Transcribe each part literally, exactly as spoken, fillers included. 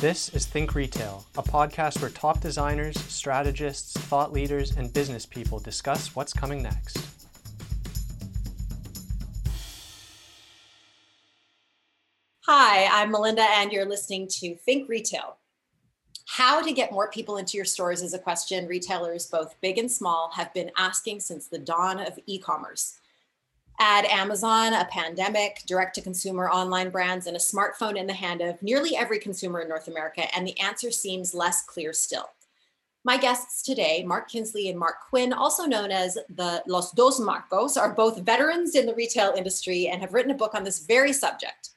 This is Think Retail, a podcast where top designers, strategists, thought leaders, and business people discuss what's coming next. Hi, I'm Melinda, and you're listening to Think Retail. How to get more people into your stores is a question retailers, both big and small, have been asking since the dawn of e-commerce. Add Amazon, a pandemic, direct-to-consumer online brands, and a smartphone in the hand of nearly every consumer in North America, and the answer seems less clear still. My guests today, Mark Kinsley and Mark Quinn, also known as the Los Dos Marcos, are both veterans in the retail industry and have written a book on this very subject.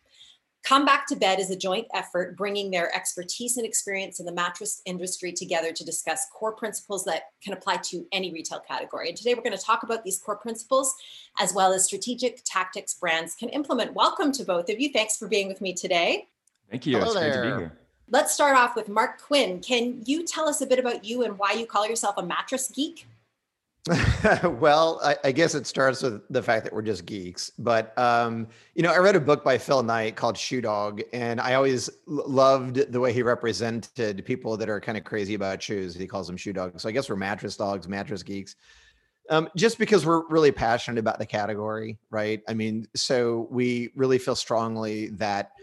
Come Back to Bed is a joint effort bringing their expertise and experience in the mattress industry together to discuss core principles that can apply to any retail category. And today we're going to talk about these core principles as well as strategic tactics brands can implement. Welcome to both of you. Thanks for being with me today. Thank you. Hello it's there. Great to be here. Let's start off with Mark Quinn. Can you tell us a bit about you and why you call yourself a mattress geek? Well, I, I guess it starts with the fact that we're just geeks, but, um, you know, I read a book by Phil Knight called Shoe Dog, and I always l- loved the way he represented people that are kind of crazy about shoes. He calls them shoe dogs. So I guess we're mattress dogs, mattress geeks, um, just because we're really passionate about the category, right? I mean, so we really feel strongly that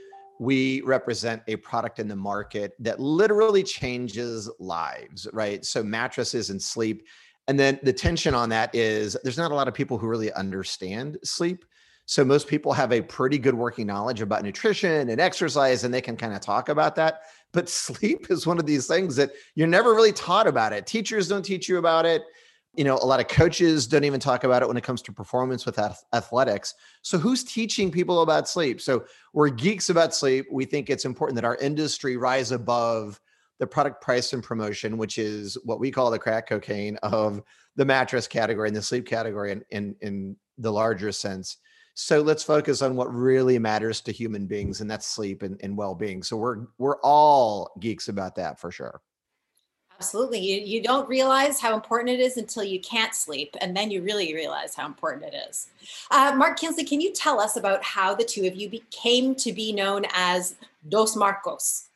we represent a product in the market that literally changes lives, right? So mattresses and sleep. And then the tension on that is there's not a lot of people who really understand sleep. So most people have a pretty good working knowledge about nutrition and exercise, and they can kind of talk about that. But sleep is one of these things that you're never really taught about it. Teachers don't teach you about it. You know, a lot of coaches don't even talk about it when it comes to performance with athletics. So who's teaching people about sleep? So we're geeks about sleep. We think it's important that our industry rise above the product price and promotion, which is what we call the crack cocaine of the mattress category and the sleep category in, in, in the larger sense. So let's focus on what really matters to human beings, and that's sleep and, and well-being. So we're we're all geeks about that for sure. Absolutely. You, you don't realize how important it is until you can't sleep, and then you really realize how important it is. Uh, Mark Kinsley, can you tell us about how the two of you became to be known as Dos Marcos?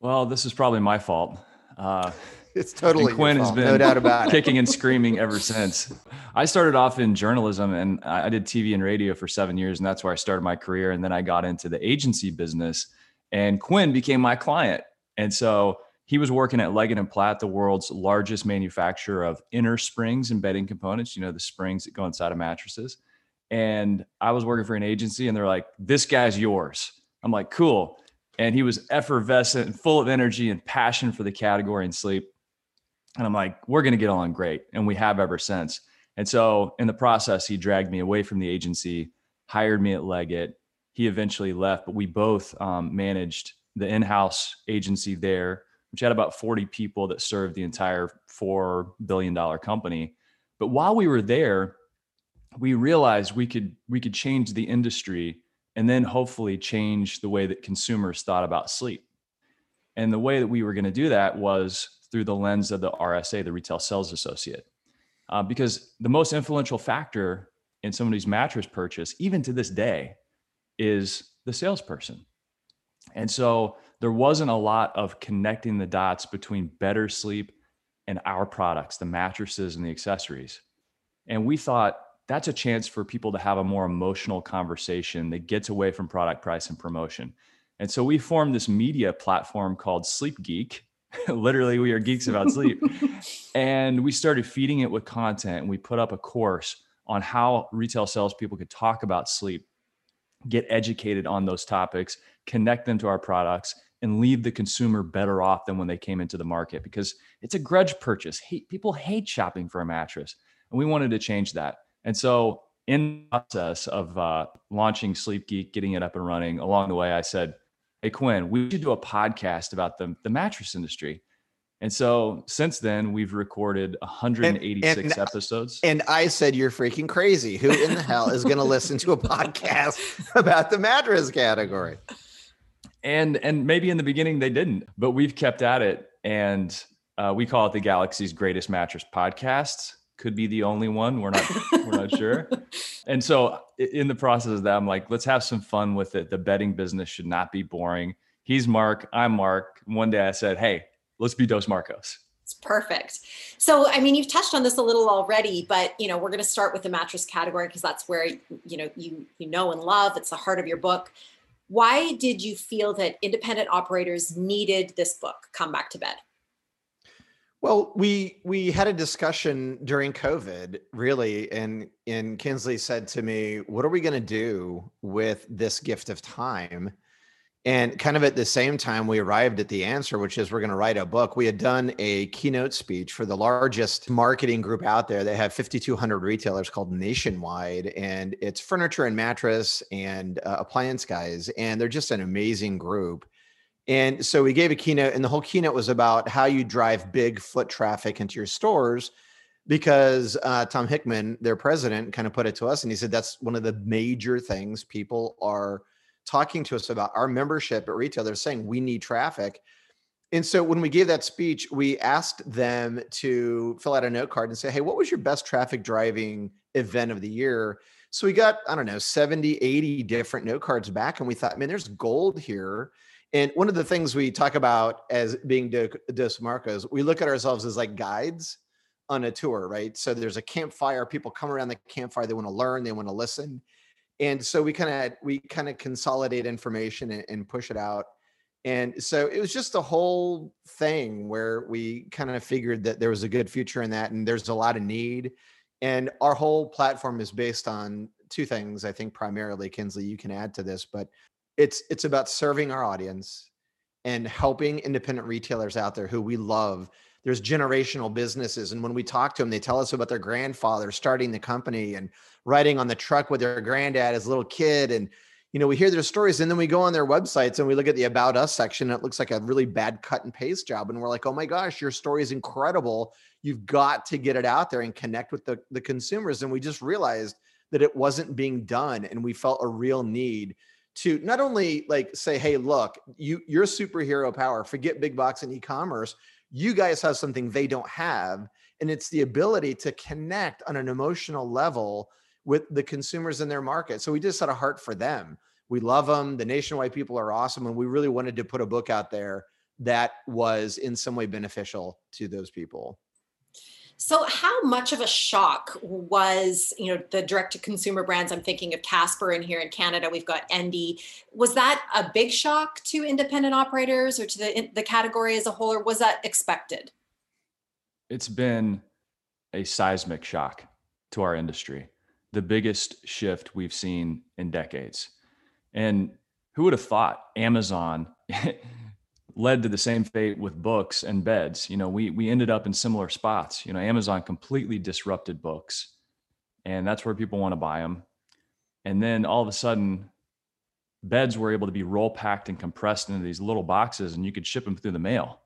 Well, this is probably my fault. Uh, it's totally Quinn your fault. Has been no doubt about kicking it. And screaming ever since. I started off in journalism, and I did T V and radio for seven years, and that's where I started my career. And then I got into the agency business, and Quinn became my client. And so he was working at Leggett and Platt, the world's largest manufacturer of inner springs and bedding components. You know, the springs that go inside of mattresses. And I was working for an agency, and they're like, "This guy's yours." I'm like, "Cool." And he was effervescent and full of energy and passion for the category and sleep. And I'm like, we're going to get on great. And we have ever since. And so in the process, he dragged me away from the agency, hired me at Leggett. He eventually left, but we both um, managed the in-house agency there, which had about forty people that served the entire four billion dollars company. But while we were there, we realized we could, we could change the industry and then hopefully change the way that consumers thought about sleep. And the way that we were going to do that was through the lens of the R S A, the Retail Sales Associate, uh, because the most influential factor in somebody's mattress purchase, even to this day, is the salesperson. And so there wasn't a lot of connecting the dots between better sleep and our products, the mattresses and the accessories. And we thought, that's a chance for people to have a more emotional conversation that gets away from product price and promotion. And so we formed this media platform called Sleep Geek. Literally, we are geeks about sleep. And we started feeding it with content. And we put up a course on how retail salespeople could talk about sleep, get educated on those topics, connect them to our products, and leave the consumer better off than when they came into the market, because it's a grudge purchase. Hate, people hate shopping for a mattress. And we wanted to change that. And so in the process of uh, launching Sleep Geek, getting it up and running, along the way, I said, hey, Quinn, we should do a podcast about the, the mattress industry. And so since then, we've recorded one hundred eighty-six and, and, episodes. And I said, you're freaking crazy. Who in the hell is going to listen to a podcast about the mattress category? And and maybe in the beginning they didn't, but we've kept at it. And uh, we call it the Galaxy's Greatest Mattress Podcast. Could be the only one. We're not, we're not sure. And so in the process of that, I'm like, let's have some fun with it. The bedding business should not be boring. He's Mark. I'm Mark. One day I said, hey, let's be Dos Marcos. It's perfect. So, I mean, you've touched on this a little already, but, you know, we're going to start with the mattress category because that's where, you know, you, you know and love. It's the heart of your book. Why did you feel that independent operators needed this book, Come Back to Bed? Well, we we had a discussion during COVID, really, and, and Kinsley said to me, what are we going to do with this gift of time? And kind of at the same time, we arrived at the answer, which is we're going to write a book. We had done a keynote speech for the largest marketing group out there. They have fifty-two hundred retailers called Nationwide, and it's furniture and mattress and uh, appliance guys, and they're just an amazing group. And so we gave a keynote, and the whole keynote was about how you drive big foot traffic into your stores, because uh, Tom Hickman, their president, kind of put it to us. And he said, that's one of the major things people are talking to us about. Our membership at retail, they're saying we need traffic. And so when we gave that speech, we asked them to fill out a note card and say, hey, what was your best traffic driving event of the year? So we got, I don't know, seventy, eighty different note cards back. And we thought, man, there's gold here. And one of the things we talk about as being Dos Marcos, we look at ourselves as like guides on a tour, right? So there's a campfire, people come around the campfire, they want to learn, they want to listen. And so we kind of we kind of consolidate information and, and push it out. And so it was just a whole thing where we kind of figured that there was a good future in that, and there's a lot of need. And our whole platform is based on two things, I think primarily, Kinsley, you can add to this, but It's it's about serving our audience and helping independent retailers out there who we love. There's generational businesses. And when we talk to them, they tell us about their grandfather starting the company and riding on the truck with their granddad as a little kid. And, you know, we hear their stories, and then we go on their websites and we look at the About Us section. And it looks like a really bad cut and paste job. And we're like, oh my gosh, your story is incredible. You've got to get it out there and connect with the, the consumers. And we just realized that it wasn't being done. And we felt a real need to not only like say, hey, look, you, your superhero power, forget big box and e-commerce, you guys have something they don't have. And it's the ability to connect on an emotional level with the consumers in their market. So we just had a heart for them. We love them. The Nationwide people are awesome. And we really wanted to put a book out there that was in some way beneficial to those people. So how much of a shock was, you know, the direct-to-consumer brands? I'm thinking of Casper, and here in Canada, we've got Endy. Was that a big shock to independent operators or to the, the category as a whole, or was that expected? It's been a seismic shock to our industry, the biggest shift we've seen in decades. And who would have thought Amazon led to the same fate with books and beds? You know, we we ended up in similar spots. You know, Amazon completely disrupted books, and that's where people want to buy them. And then all of a sudden, beds were able to be roll packed and compressed into these little boxes, and you could ship them through the mail.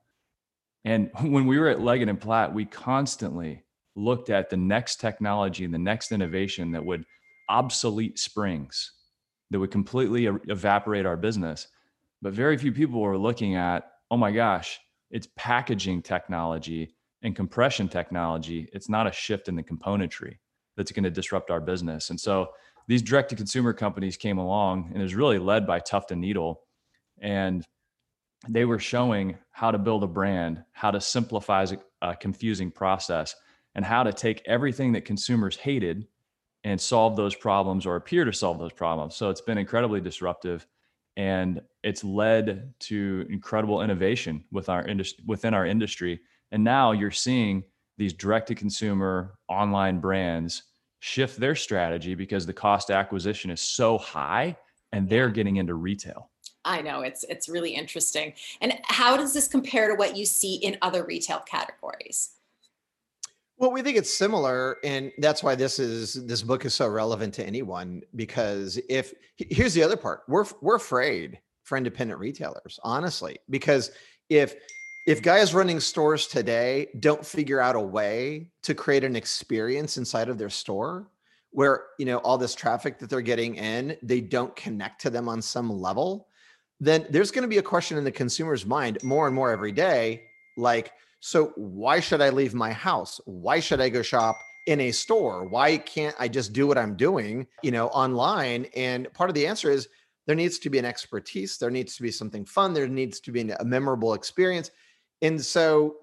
And when we were at Leggett and Platt, we constantly looked at the next technology and the next innovation that would obsolete springs, that would completely evaporate our business. But very few people were looking at, oh my gosh, it's packaging technology and compression technology. It's not a shift in the componentry that's going to disrupt our business. And so these direct-to-consumer companies came along, and it was really led by Tuft and Needle. And they were showing how to build a brand, how to simplify a confusing process, and how to take everything that consumers hated and solve those problems, or appear to solve those problems. So it's been incredibly disruptive. And it's led to incredible innovation with our industry, within our industry. And now you're seeing these direct-to-consumer online brands shift their strategy because the cost acquisition is so high, and they're getting into retail. I know, it's it's really interesting. And how does this compare to what you see in other retail categories? Well, we think it's similar, and that's why this is this book is so relevant to anyone. Because if here's the other part, we're we're afraid for independent retailers, honestly, because if if guys running stores today don't figure out a way to create an experience inside of their store where, you know, all this traffic that they're getting in, they don't connect to them on some level, then there's going to be a question in the consumer's mind more and more every day, like, so why should I leave my house? Why should I go shop in a store? Why can't I just do what I'm doing, you know, online? And part of the answer is there needs to be an expertise. There needs to be something fun. There needs to be a memorable experience. And so,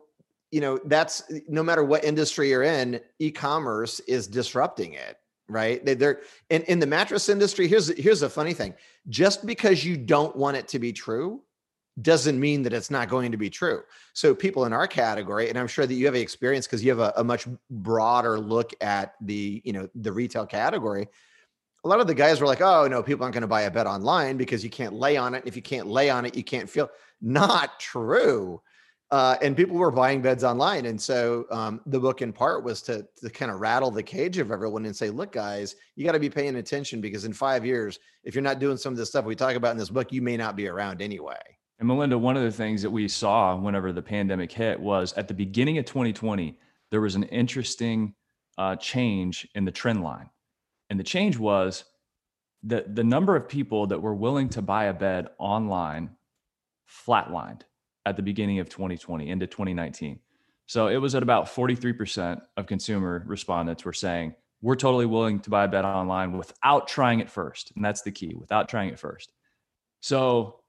you know, that's no matter what industry you're in, e-commerce is disrupting it, right? They, they're in, in the mattress industry. Here's, here's a funny thing. Just because you don't want it to be true doesn't mean that it's not going to be true. So people in our category, and I'm sure that you have experience because you have a, a much broader look at the, you know, the retail category. A lot of the guys were like, oh no, people aren't going to buy a bed online because you can't lay on it. And if you can't lay on it, you can't feel. Not true. Uh, and people were buying beds online. And so um, the book in part was to, to kind of rattle the cage of everyone and say, look, guys, you got to be paying attention because in five years, if you're not doing some of the stuff we talk about in this book, you may not be around anyway. And Melinda, one of the things that we saw whenever the pandemic hit was at the beginning of twenty twenty, there was an interesting uh, change in the trend line. And the change was that the number of people that were willing to buy a bed online flatlined at the beginning of twenty twenty into twenty nineteen. So it was at about forty-three percent of consumer respondents were saying, we're totally willing to buy a bed online without trying it first. And that's the key, without trying it first. So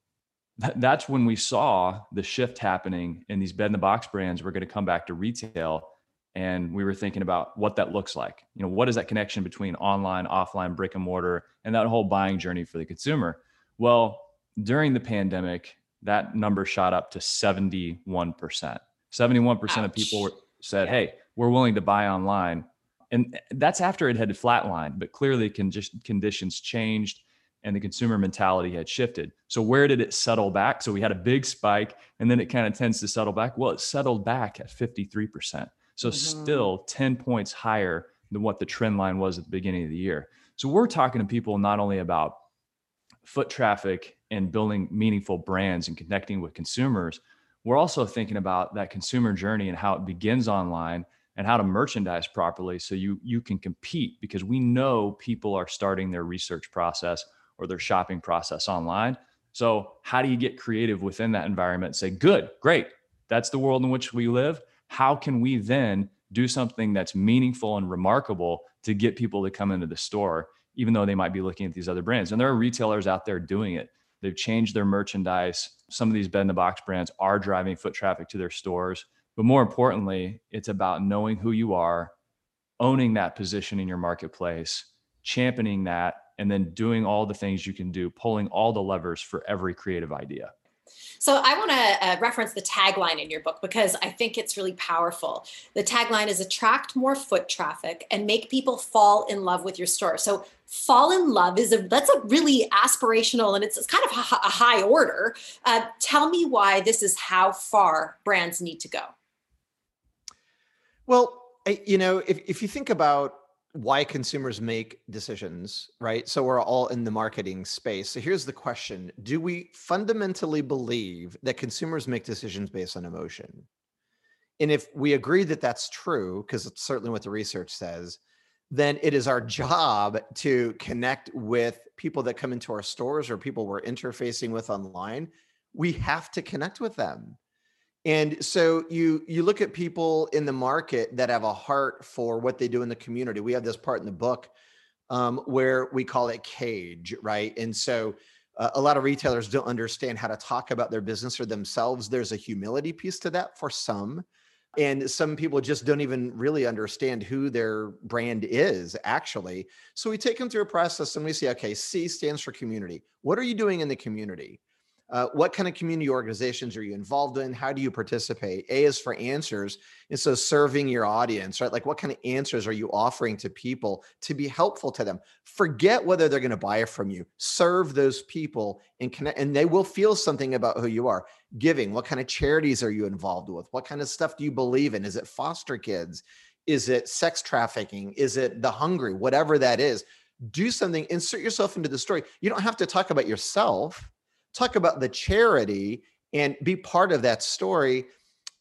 th- that's when we saw the shift happening and these bed in the box brands were going to come back to retail. And we were thinking about what that looks like. You know, what is that connection between online, offline, brick and mortar, and that whole buying journey for the consumer? Well, during the pandemic, that number shot up to seventy-one percent. seventy-one percent Ouch. Of people were, said, hey, we're willing to buy online. And that's after it had flatlined, but clearly con- conditions changed and the consumer mentality had shifted. So where did it settle back? So we had a big spike and then it kind of tends to settle back. Well, it settled back at fifty-three percent. So mm-hmm. still ten points higher than what the trend line was at the beginning of the year. So we're talking to people not only about foot traffic and building meaningful brands and connecting with consumers, we're also thinking about that consumer journey and how it begins online and how to merchandise properly so you you can compete, because we know people are starting their research process or their shopping process online. So how do you get creative within that environment and say, good, great, that's the world in which we live. How can we then do something that's meaningful and remarkable to get people to come into the store, even though they might be looking at these other brands? And there are retailers out there doing it. They've changed their merchandise. Some of these bed-in-the-box brands are driving foot traffic to their stores. But more importantly, it's about knowing who you are, owning that position in your marketplace, championing that, and then doing all the things you can do, pulling all the levers for every creative idea. So I want to uh, reference the tagline in your book because I think it's really powerful. The tagline is attract more foot traffic and make people fall in love with your store. So fall in love is a, that's a really aspirational and it's, it's kind of a, a high order. Uh, tell me why this is how far brands need to go. Well, I, you know, if, if you think about why consumers make decisions, right? So we're all in the marketing space. So here's the question. Do we fundamentally believe that consumers make decisions based on emotion? And if we agree that that's true, because it's certainly what the research says, then it is our job to connect with people that come into our stores or people we're interfacing with online. We have to connect with them. And so you you look at people in the market that have a heart for what they do in the community. We have this part in the book um, where we call it cage, right? And so uh, a lot of retailers don't understand how to talk about their business or themselves. There's a humility piece to that for some. And some people just don't even really understand who their brand is actually. So we take them through a process and we say, okay, C stands for community. What are you doing in the community? Uh, what kind of community organizations are you involved in? How do you participate? A is for answers. And so serving your audience, right? Like what kind of answers are you offering to people to be helpful to them? Forget whether they're going to buy from you. Serve those people and connect, and they will feel something about who you are. Giving, what kind of charities are you involved with? What kind of stuff do you believe in? Is it foster kids? Is it sex trafficking? Is it the hungry? Whatever that is, do something, insert yourself into the story. You don't have to talk about yourself. Talk about the charity and be part of that story.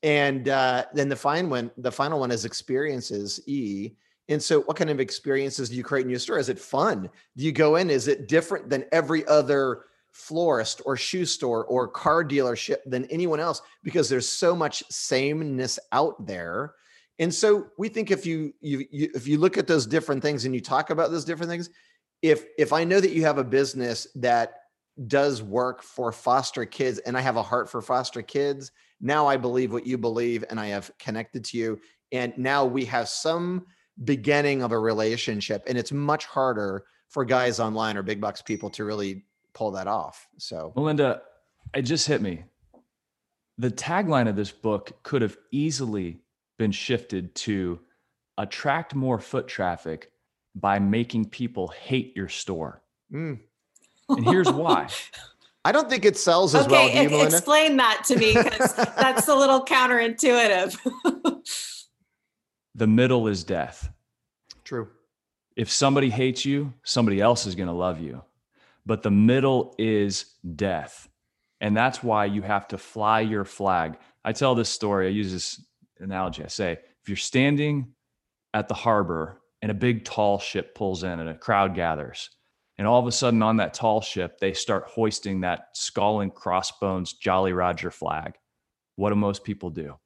And uh, then the final one, the final one is experiences, E. And so what kind of experiences do you create in your store? Is it fun? Do you go in? Is it different than every other florist or shoe store or car dealership than anyone else? Because there's so much sameness out there. And so we think if you, you, you if you look at those different things and you talk about those different things, if if I know that you have a business that does work for foster kids, and I have a heart for foster kids. Now I believe what you believe, and I have connected to you. And now we have some beginning of a relationship, and it's much harder for guys online or big bucks people to really pull that off. So Melinda, it just hit me. The tagline of this book could have easily been shifted to attract more foot traffic by making people hate your store. Mm. And here's why. I don't think it sells as okay, well. Okay, ex- explain that to me, because that's a little counterintuitive. The middle is death. True. If somebody hates you, somebody else is going to love you. But the middle is death. And that's why you have to fly your flag. I tell this story. I use this analogy. I say, if you're standing at the harbor and a big tall ship pulls in and a crowd gathers, and all of a sudden on that tall ship, they start hoisting that skull and crossbones Jolly Roger flag. What do most people do?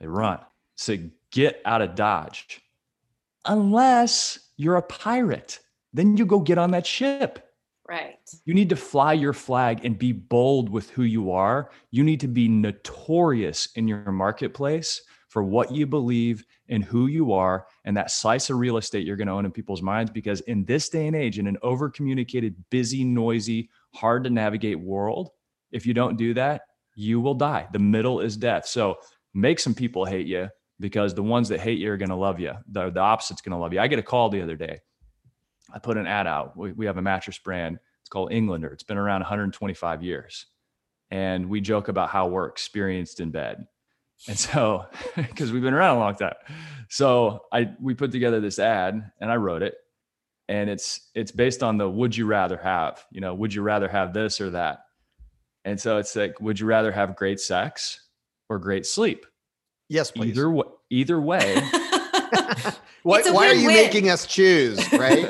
They run. Say, get out of Dodge. Unless you're a pirate, then you go get on that ship. Right. You need to fly your flag and be bold with who you are. You need to be notorious in your marketplace for what you believe and who you are, and that slice of real estate you're going to own in people's minds. Because in this day and age, in an over-communicated, busy, noisy, hard to navigate world, if you don't do that, you will die. The middle is death. So make some people hate you, because the ones that hate you are going to love you. The, the opposite's going to love you. I get a call the other day. I put an ad out. We, we have a mattress brand. It's called Englander. It's been around one hundred twenty-five years. And we joke about how we're experienced in bed. And so, because we've been around a long time. So I, we put together this ad and I wrote it. And it's, it's based on the, would you rather have, you know, would you rather have this or that? And so it's like, would you rather have great sex or great sleep? Yes, please. Either way. Either way. Why, why are you win. making us choose, right?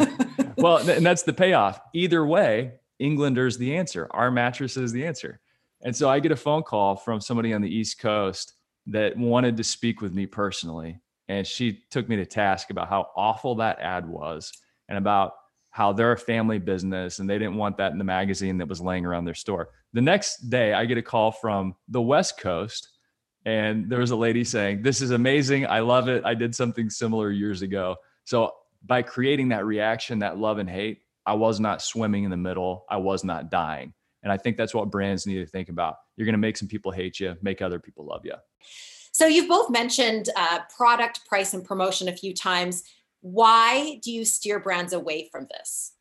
Well, and that's the payoff. Either way, Englander's the answer. Our mattress is the answer. And so I get a phone call from somebody on the East Coast that wanted to speak with me personally. And she took me to task about how awful that ad was and about how they're a family business and they didn't want that in the magazine that was laying around their store. The next day, I get a call from the West Coast. And there was a lady saying, this is amazing. I love it. I did something similar years ago. So by creating that reaction, that love and hate, I was not swimming in the middle. I was not dying. And I think that's what brands need to think about. You're going to make some people hate you, make other people love you. So you've both mentioned uh, product, price, and promotion a few times. Why do you steer brands away from this?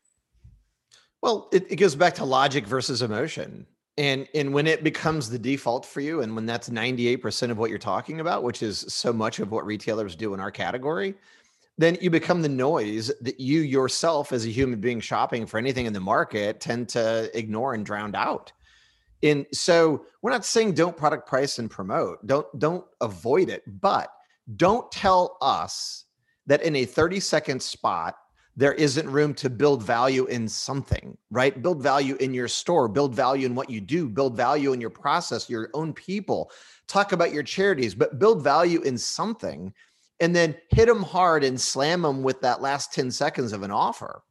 Well, it, it goes back to logic versus emotion. And and when it becomes the default for you, and when that's ninety-eight percent of what you're talking about, which is so much of what retailers do in our category, then you become the noise that you yourself as a human being shopping for anything in the market tend to ignore and drown out. And so we're not saying don't product, price, and promote. Don't, don't avoid it, but don't tell us that in a thirty-second spot, there isn't room to build value in something, right? Build value in your store, build value in what you do, build value in your process, your own people, talk about your charities, but build value in something and then hit them hard and slam them with that last ten seconds of an offer.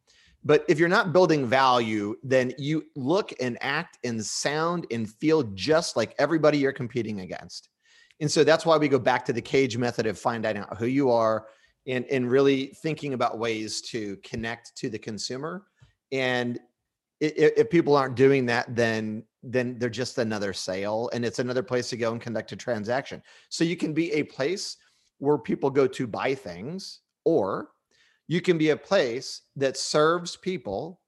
But if you're not building value, then you look and act and sound and feel just like everybody you're competing against. And so that's why we go back to the cage method of finding out who you are, And, and really thinking about ways to connect to the consumer. And if, if people aren't doing that, then, then they're just another sale and it's another place to go and conduct a transaction. So you can be a place where people go to buy things, or you can be a place that serves people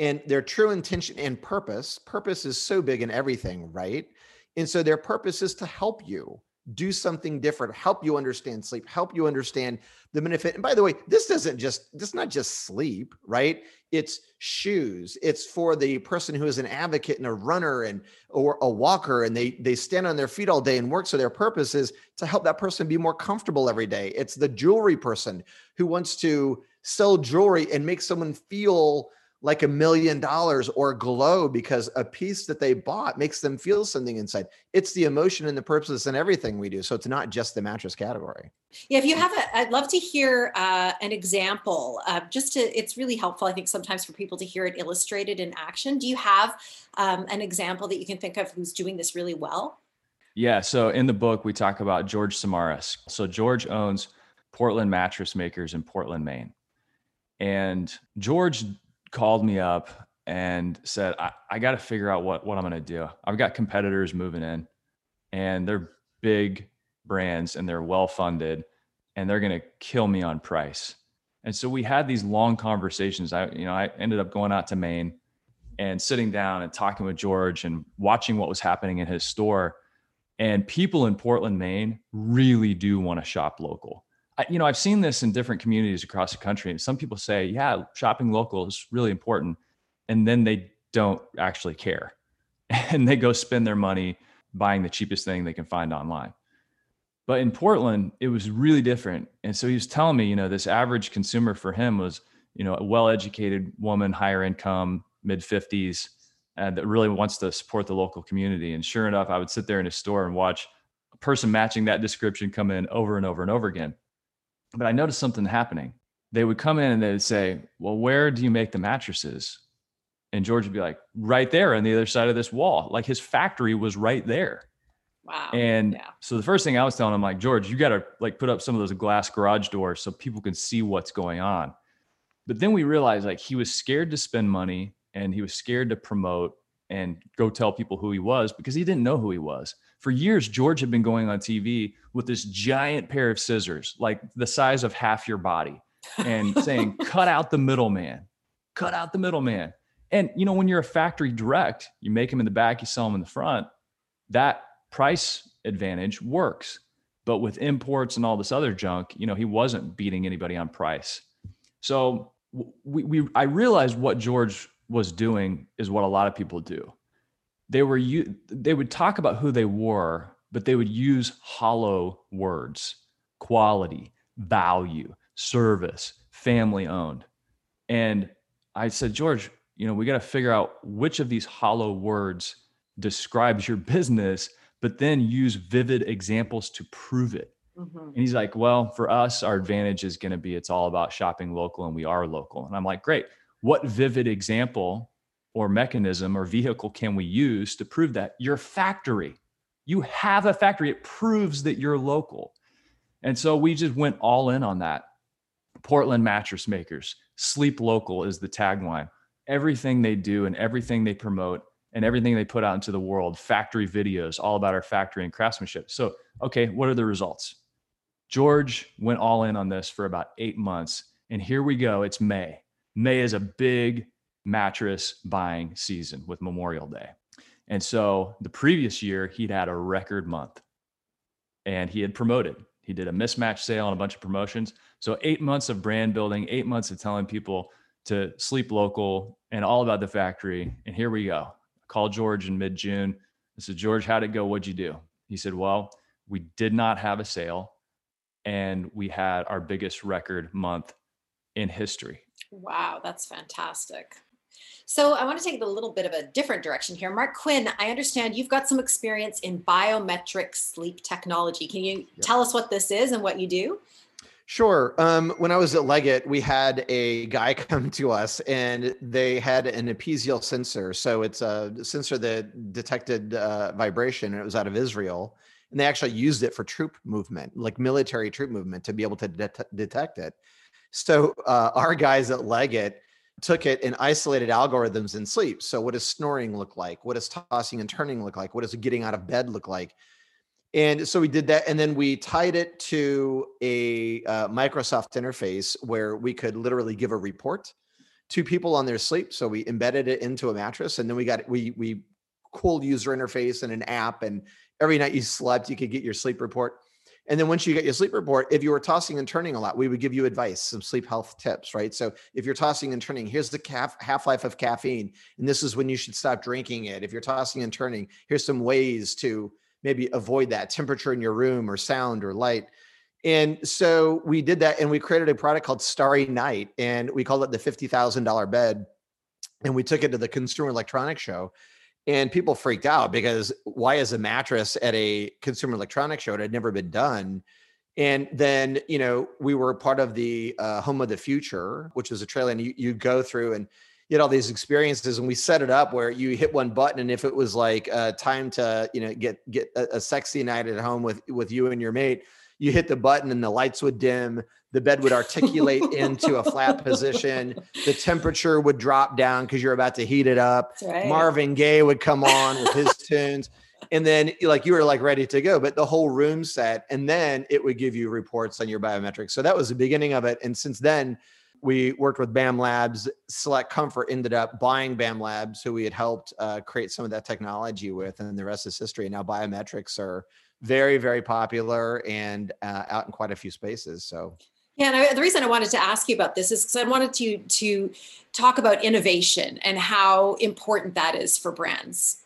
and their true intention and purpose. Purpose is so big in everything, right? And so their purpose is to help you do something different, help you understand sleep, help you understand the benefit. And by the way, this doesn't just, this is not just sleep, right? It's shoes. It's for the person who is an advocate and a runner and, or a walker, and they, they stand on their feet all day and work. So their purpose is to help that person be more comfortable every day. It's the jewelry person who wants to sell jewelry and make someone feel like a million dollars or glow because a piece that they bought makes them feel something inside. It's the emotion and the purpose and everything we do. So it's not just the mattress category. Yeah. If you have a, I'd love to hear uh, an example uh, just to, it's really helpful. I think sometimes for people to hear it illustrated in action. Do you have um, an example that you can think of who's doing this really well? Yeah. So in the book, we talk about George Samaras. So George owns Portland Mattress Makers in Portland, Maine. And George called me up and said, I, I got to figure out what, what I'm going to do. I've got competitors moving in and they're big brands and they're well-funded and they're going to kill me on price. And so we had these long conversations. I, you know, I ended up going out to Maine and sitting down and talking with George and watching what was happening in his store. And people in Portland, Maine really do want to shop local. You know, I've seen this in different communities across the country. And some people say, yeah, shopping local is really important. And then they don't actually care. And they go spend their money buying the cheapest thing they can find online. But in Portland, it was really different. And so he was telling me, you know, this average consumer for him was, you know, a well-educated woman, higher income, mid fifties, uh, that really wants to support the local community. And sure enough, I would sit there in a store and watch a person matching that description come in over and over and over again. But I noticed something happening. They would come in and they would say, well, where do you make the mattresses? And George would be like, right there on the other side of this wall. Like his factory was right there. Wow. And yeah. So the first thing I was telling him, like, George, you got to like put up some of those glass garage doors so people can see what's going on. But then we realized like he was scared to spend money and he was scared to promote and go tell people who he was because he didn't know who he was. For years, George had been going on T V with this giant pair of scissors, like the size of half your body, and saying, cut out the middleman, cut out the middleman. And, you know, when you're a factory direct, you make them in the back, you sell them in the front, that price advantage works. But with imports and all this other junk, you know, he wasn't beating anybody on price. So we, we I realized what George was doing is what a lot of people do. They were they would talk about who they were, but they would use hollow words: quality, value, service, family owned. And I said, George, you know, we got to figure out which of these hollow words describes your business, but then use vivid examples to prove it. Mm-hmm. And he's like, well, for us, our advantage is going to be it's all about shopping local, and we are local. And I'm like, great. What vivid example or mechanism or vehicle can we use to prove that? Your factory. You have a factory. It proves that you're local. And so we just went all in on that. Portland Mattress Makers, sleep local is the tagline. Everything they do and everything they promote and everything they put out into the world, factory videos, all about our factory and craftsmanship. So, okay, what are the results? George went all in on this for about eight months. And here we go. It's May. May is a big mattress buying season with Memorial Day. And so the previous year he'd had a record month and he had promoted, he did a mismatch sale and a bunch of promotions. So eight months of brand building, eight months of telling people to sleep local and all about the factory. And here we go. I called George in mid June. I said, George, how'd it go? What'd you do? He said, well, we did not have a sale and we had our biggest record month in history. Wow. That's fantastic. So I want to take it a little bit of a different direction here. Mark Quinn, I understand you've got some experience in biometric sleep technology. Can you yep. tell us what this is and what you do? Sure. Um, when I was at Leggett, we had a guy come to us and they had an apesial sensor. So it's a sensor that detected uh, vibration, and it was out of Israel. And they actually used it for troop movement, like military troop movement, to be able to det- detect it. So uh, our guys at Leggett took it and isolated algorithms in sleep. So what does snoring look like? What does tossing and turning look like? What does getting out of bed look like? And so we did that. And then we tied it to a uh, Microsoft interface where we could literally give a report to people on their sleep. So we embedded it into a mattress, and then we got, we, we cool user interface and an app, and every night you slept, you could get your sleep report. And then once you get your sleep report, if you were tossing and turning a lot, we would give you advice, some sleep health tips, right? So if you're tossing and turning, here's the calf, half-life of caffeine, and this is when you should stop drinking it. If you're tossing and turning, here's some ways to maybe avoid that: temperature in your room or sound or light. And so we did that, and we created a product called Starry Night, and we called it the fifty thousand dollars bed. and we took it to the Consumer Electronics Show, and people freaked out because why is a mattress at a Consumer Electronics Show? It had never been done. And then, you know, we were part of the uh, Home of the Future, which was a trailer, and you, you go through and you had all these experiences, and we set it up where you hit one button, and if it was like uh, time to, you know, get get a, a sexy night at home with with you and your mate, you hit the button and the lights would dim, the bed would articulate into a flat position, the temperature would drop down because you're about to heat it up. Right. Marvin Gaye would come on with his tunes. And then like you were like ready to go, but the whole room set, and then it would give you reports on your biometrics. So that was the beginning of it. And since then we worked with BAM Labs. Select Comfort ended up buying BAM Labs, who we had helped uh, create some of that technology with, and the rest is history. Now biometrics are very, very popular and uh, out in quite a few spaces. So yeah, and I, the reason I wanted to ask you about this is because I wanted to to talk about innovation and how important that is for brands.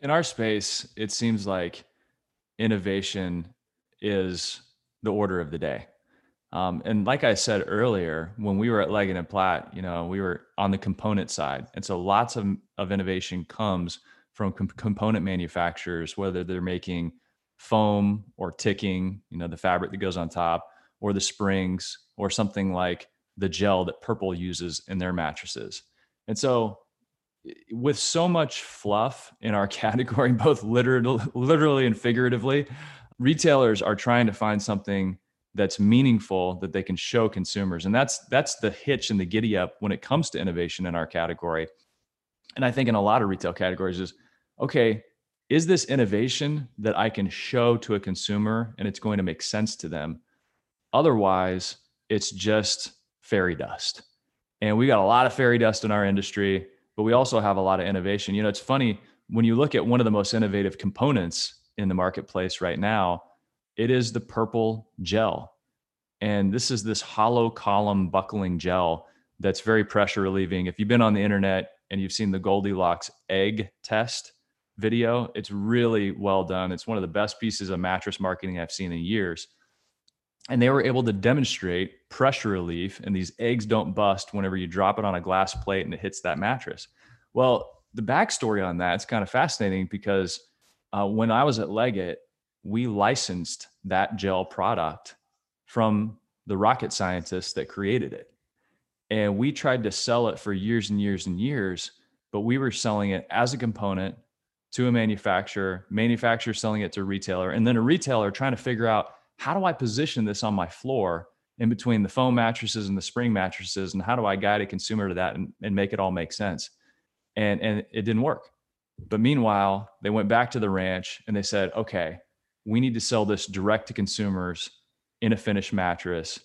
In our space, it seems like innovation is the order of the day. Um, and like I said earlier, when we were at Leggett and Platt, you know, we were on the component side. And so lots of, of innovation comes from com- component manufacturers, whether they're making foam or ticking, you know, the fabric that goes on top, or the springs, or something like the gel that Purple uses in their mattresses. And so with so much fluff in our category, both literally, literally and figuratively, retailers are trying to find something that's meaningful that they can show consumers. And that's that's the hitch and the giddy up when it comes to innovation in our category. And I think in a lot of retail categories is, okay, is this innovation that I can show to a consumer and it's going to make sense to them? Otherwise, it's just fairy dust. And we got a lot of fairy dust in our industry, but we also have a lot of innovation. You know, it's funny, when you look at one of the most innovative components in the marketplace right now, it is the Purple gel. And this is this hollow column buckling gel that's very pressure relieving. If you've been on the internet and you've seen the Goldilocks egg test video, it's really well done. It's one of the best pieces of mattress marketing I've seen in years. And they were able to demonstrate pressure relief, and these eggs don't bust whenever you drop it on a glass plate and it hits that mattress. Well, the backstory on that is kind of fascinating because uh, when I was at Leggett, we licensed that gel product from the rocket scientists that created it. And we tried to sell it for years and years and years, but we were selling it as a component to a manufacturer, manufacturer selling it to a retailer, and then a retailer trying to figure out, how do I position this on my floor in between the foam mattresses and the spring mattresses? And how do I guide a consumer to that and, and make it all make sense? And, and it didn't work. But meanwhile, they went back to the ranch and they said, okay, we need to sell this direct to consumers in a finished mattress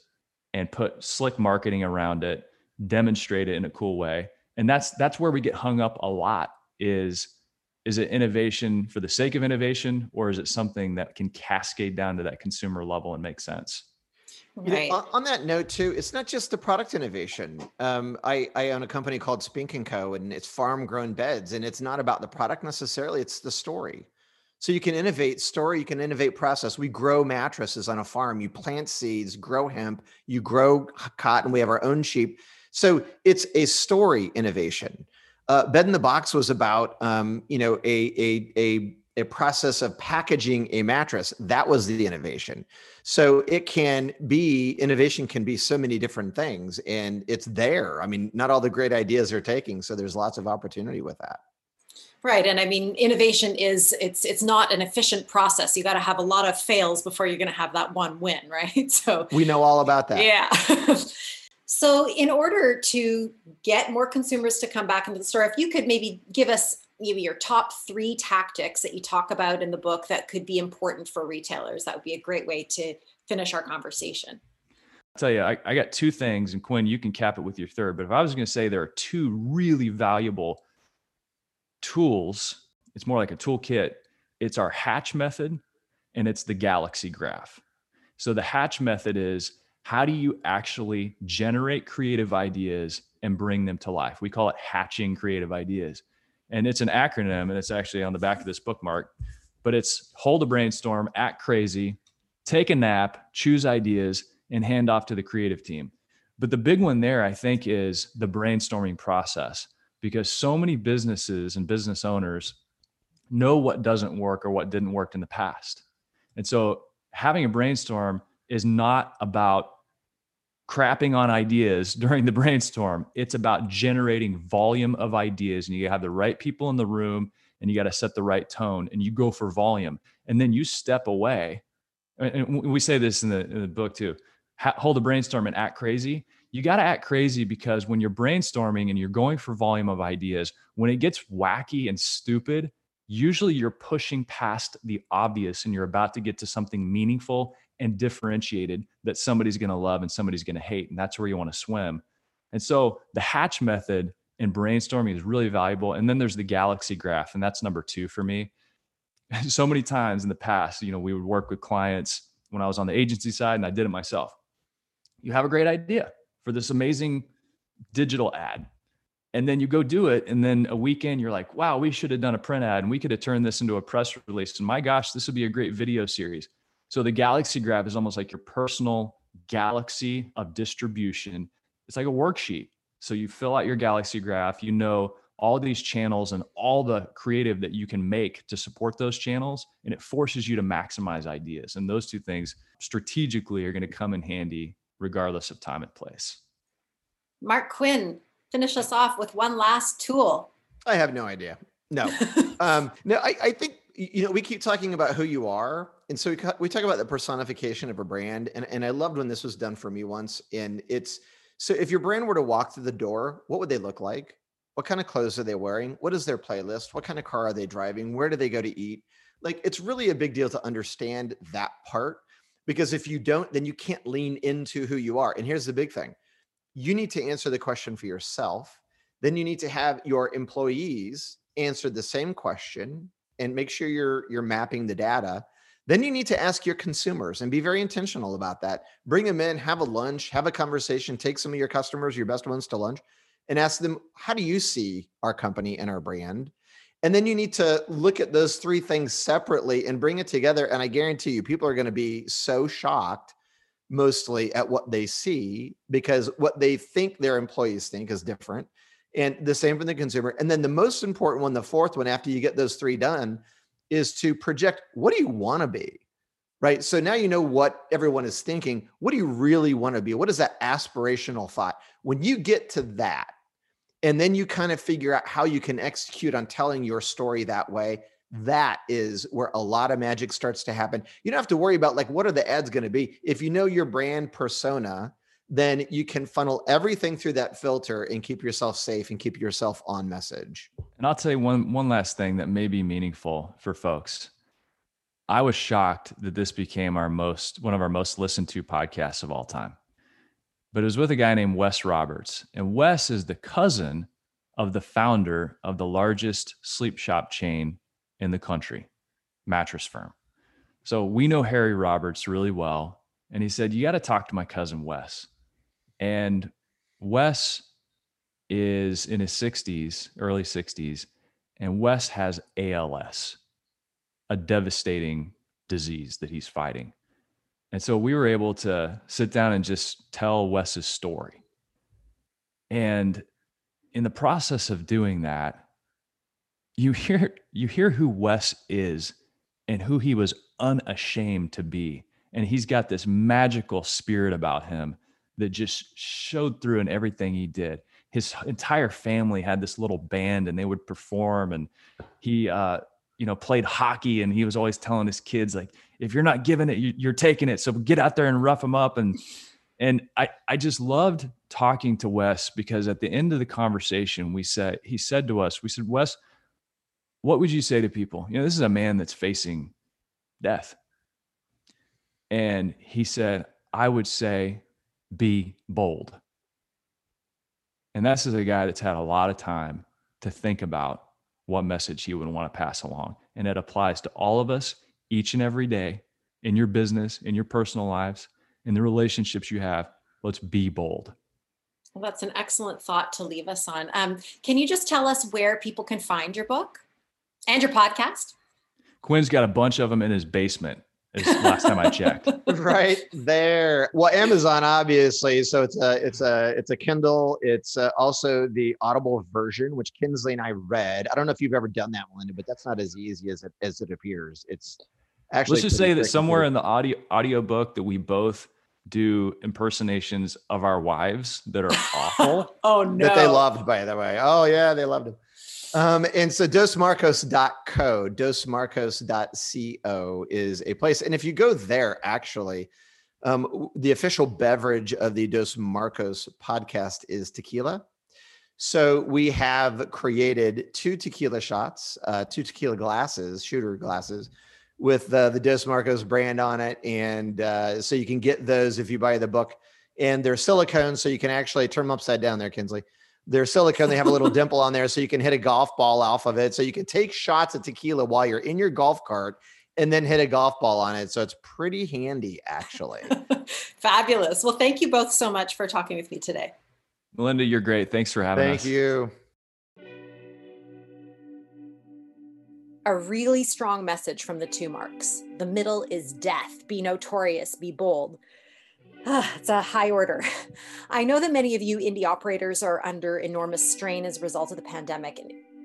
and put slick marketing around it, demonstrate it in a cool way. And that's, that's where we get hung up a lot is, is it innovation for the sake of innovation, or is it something that can cascade down to that consumer level and make sense? Right. You know, on that note too, it's not just the product innovation. Um, I, I own a company called Spink and Co, and it's farm grown beds, and it's not about the product necessarily, it's the story. So you can innovate story, you can innovate process. We grow mattresses on a farm, you plant seeds, grow hemp, you grow cotton, we have our own sheep. So it's a story innovation. Uh, Bed in the Box was about, um, you know, a, a, a, a process of packaging a mattress. That was the innovation. So it can be, innovation can be so many different things, and it's there. I mean, not all the great ideas are taking, so there's lots of opportunity with that. Right. And I mean, innovation is, it's it's not an efficient process. You got to have a lot of fails before you're going to have that one win, right? So we know all about that. Yeah. So in order to get more consumers to come back into the store, if you could maybe give us maybe your top three tactics that you talk about in the book that could be important for retailers, that would be a great way to finish our conversation. I'll tell you, I, I got two things, and Quinn, you can cap it with your third, but if I was going to say there are two really valuable tools, it's more like a toolkit. It's our Hatch Method, and it's the Galaxy Graph. So the Hatch Method is, how do you actually generate creative ideas and bring them to life? We call it hatching creative ideas. And it's an acronym, and it's actually on the back of this bookmark, but it's hold a brainstorm, act crazy, take a nap, choose ideas, and hand off to the creative team. But the big one there, I think, is the brainstorming process, because so many businesses and business owners know what doesn't work or what didn't work in the past. And so having a brainstorm is not about crapping on ideas during the brainstorm. It's about generating volume of ideas, and you have the right people in the room, and you got to set the right tone, and you go for volume, and then you step away. And we say this in the, in the book too, hold a brainstorm and act crazy. You got to act crazy, because when you're brainstorming and you're going for volume of ideas, when it gets wacky and stupid, usually you're pushing past the obvious and you're about to get to something meaningful and differentiated that somebody's going to love and somebody's going to hate. And that's where you want to swim. And so the Hatch method in brainstorming is really valuable. And then there's the Galaxy Graph, and that's number two for me. So many times in the past, you know, we would work with clients when I was on the agency side, and I did it myself. You have a great idea for this amazing digital ad, and then you go do it. And then a weekend, you're like, wow, we should have done a print ad, and we could have turned this into a press release. And my gosh, this would be a great video series. So the Galaxy Graph is almost like your personal galaxy of distribution. It's like a worksheet. So you fill out your Galaxy Graph, you know, all these channels and all the creative that you can make to support those channels. And it forces you to maximize ideas. And those two things strategically are going to come in handy regardless of time and place. Mark Quinn, finish us off with one last tool. I have no idea. No, um, no, I, I think, you know, we keep talking about who you are. And so we, we talk about the personification of a brand. And, and I loved when this was done for me once. And it's, so if your brand were to walk through the door, what would they look like? What kind of clothes are they wearing? What is their playlist? What kind of car are they driving? Where do they go to eat? Like, it's really a big deal to understand that part, because if you don't, then you can't lean into who you are. And here's the big thing. You need to answer the question for yourself. Then you need to have your employees answer the same question and make sure you're, you're mapping the data. Then you need to ask your consumers and be very intentional about that. Bring them in, have a lunch, have a conversation, take some of your customers, your best ones to lunch, and ask them, how do you see our company and our brand? And then you need to look at those three things separately and bring it together. And I guarantee you, people are going to be so shocked mostly at what they see, because what they think their employees think is different. And the same from the consumer. And then the most important one, the fourth one, after you get those three done, is to project, what do you want to be? Right? So now you know what everyone is thinking. What do you really want to be? What is that aspirational thought? When you get to that, and then you kind of figure out how you can execute on telling your story that way, that is where a lot of magic starts to happen. You don't have to worry about, like, what are the ads going to be? If you know your brand persona, then you can funnel everything through that filter and keep yourself safe and keep yourself on message. And I'll tell you one, one last thing that may be meaningful for folks. I was shocked that this became our most, one of our most listened to podcasts of all time, but it was with a guy named Wes Roberts. And Wes is the cousin of the founder of the largest sleep shop chain in the country, Mattress Firm. So we know Harry Roberts really well. And he said, you got to talk to my cousin Wes. And Wes is in his sixties, early sixties, and Wes has A L S. A devastating disease that he's fighting. And so we were able to sit down and just tell Wes's story. And in the process of doing that, you hear, you hear who Wes is and who he was unashamed to be. And he's got this magical spirit about him that just showed through in everything he did. His entire family had this little band and they would perform, and he, uh, you know, played hockey. And he was always telling his kids, like, if you're not giving it, you're taking it. So get out there and rough them up. And, and I, I just loved talking to Wes, because at the end of the conversation, we said, he said to us, we said, Wes, what would you say to people? You know, this is a man that's facing death. And he said, I would say, be bold. And this is a guy that's had a lot of time to think about what message he would want to pass along. And it applies to all of us each and every day, in your business, in your personal lives, in the relationships you have. Let's be bold. Well, that's an excellent thought to leave us on. Um, can you just tell us where people can find your book and your podcast? Quinn's got a bunch of them in his basement. is last time I checked. Right there. Well, Amazon, obviously. So it's a, it's a, it's a Kindle. It's uh, also the Audible version, which Kinsley and I read. I don't know if you've ever done that, Melinda, but that's not as easy as it, as it appears. It's actually. Let's just say that somewhere cool. in the audio audio book that we both do impersonations of our wives that are awful. Oh no! That they loved, by the way. Oh yeah, they loved them. Um, and so dos marcos dot co, dos marcos dot co is a place. And if you go there, actually, um, the official beverage of the Dos Marcos podcast is tequila. So we have created two tequila shots, uh, two tequila glasses, shooter glasses, with uh, the Dos Marcos brand on it. And uh, so you can get those if you buy the book. And they're silicone, so you can actually turn them upside down there, Kinsley. They're silicone. They have a little dimple on there, so you can hit a golf ball off of it. So you can take shots of tequila while you're in your golf cart and then hit a golf ball on it. So it's pretty handy, actually. Fabulous. Well, thank you both so much for talking with me today. Melinda, you're great. Thanks for having thank us. Thank you. A really strong message from the two Marks. The middle is death. Be notorious. Be bold. Uh, it's a high order. I know that many of you indie operators are under enormous strain as a result of the pandemic,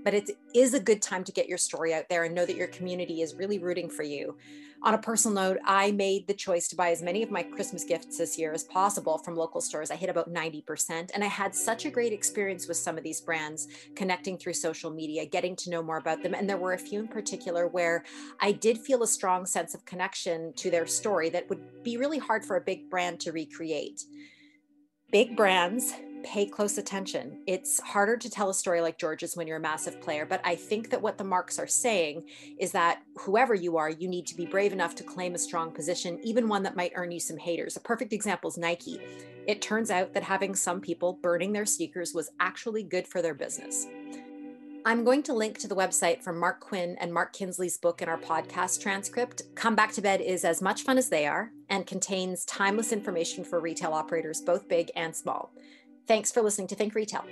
but it is a good time to get your story out there and know that your community is really rooting for you. On a personal note, I made the choice to buy as many of my Christmas gifts this year as possible from local stores. I hit about ninety percent, and I had such a great experience with some of these brands, connecting through social media, getting to know more about them. And there were a few in particular where I did feel a strong sense of connection to their story that would be really hard for a big brand to recreate. Big brands pay close attention. It's harder to tell a story like George's when you're a massive player, but I think that what the Marks are saying is that whoever you are, you need to be brave enough to claim a strong position, even one that might earn you some haters. A perfect example is Nike. It turns out that having some people burning their sneakers was actually good for their business. I'm going to link to the website from Mark Quinn and Mark Kinsley's book in our podcast transcript. Come Back to Bed is as much fun as they are and contains timeless information for retail operators, both big and small. Thanks for listening to Think Retail.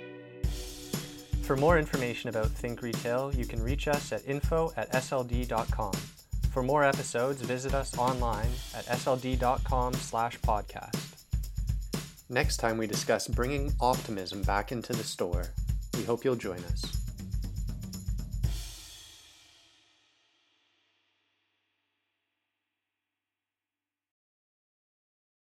For more information about Think Retail, you can reach us at info at s l d dot com. For more episodes, visit us online at s l d dot com slash podcast. Next time we discuss bringing optimism back into the store. We hope you'll join us.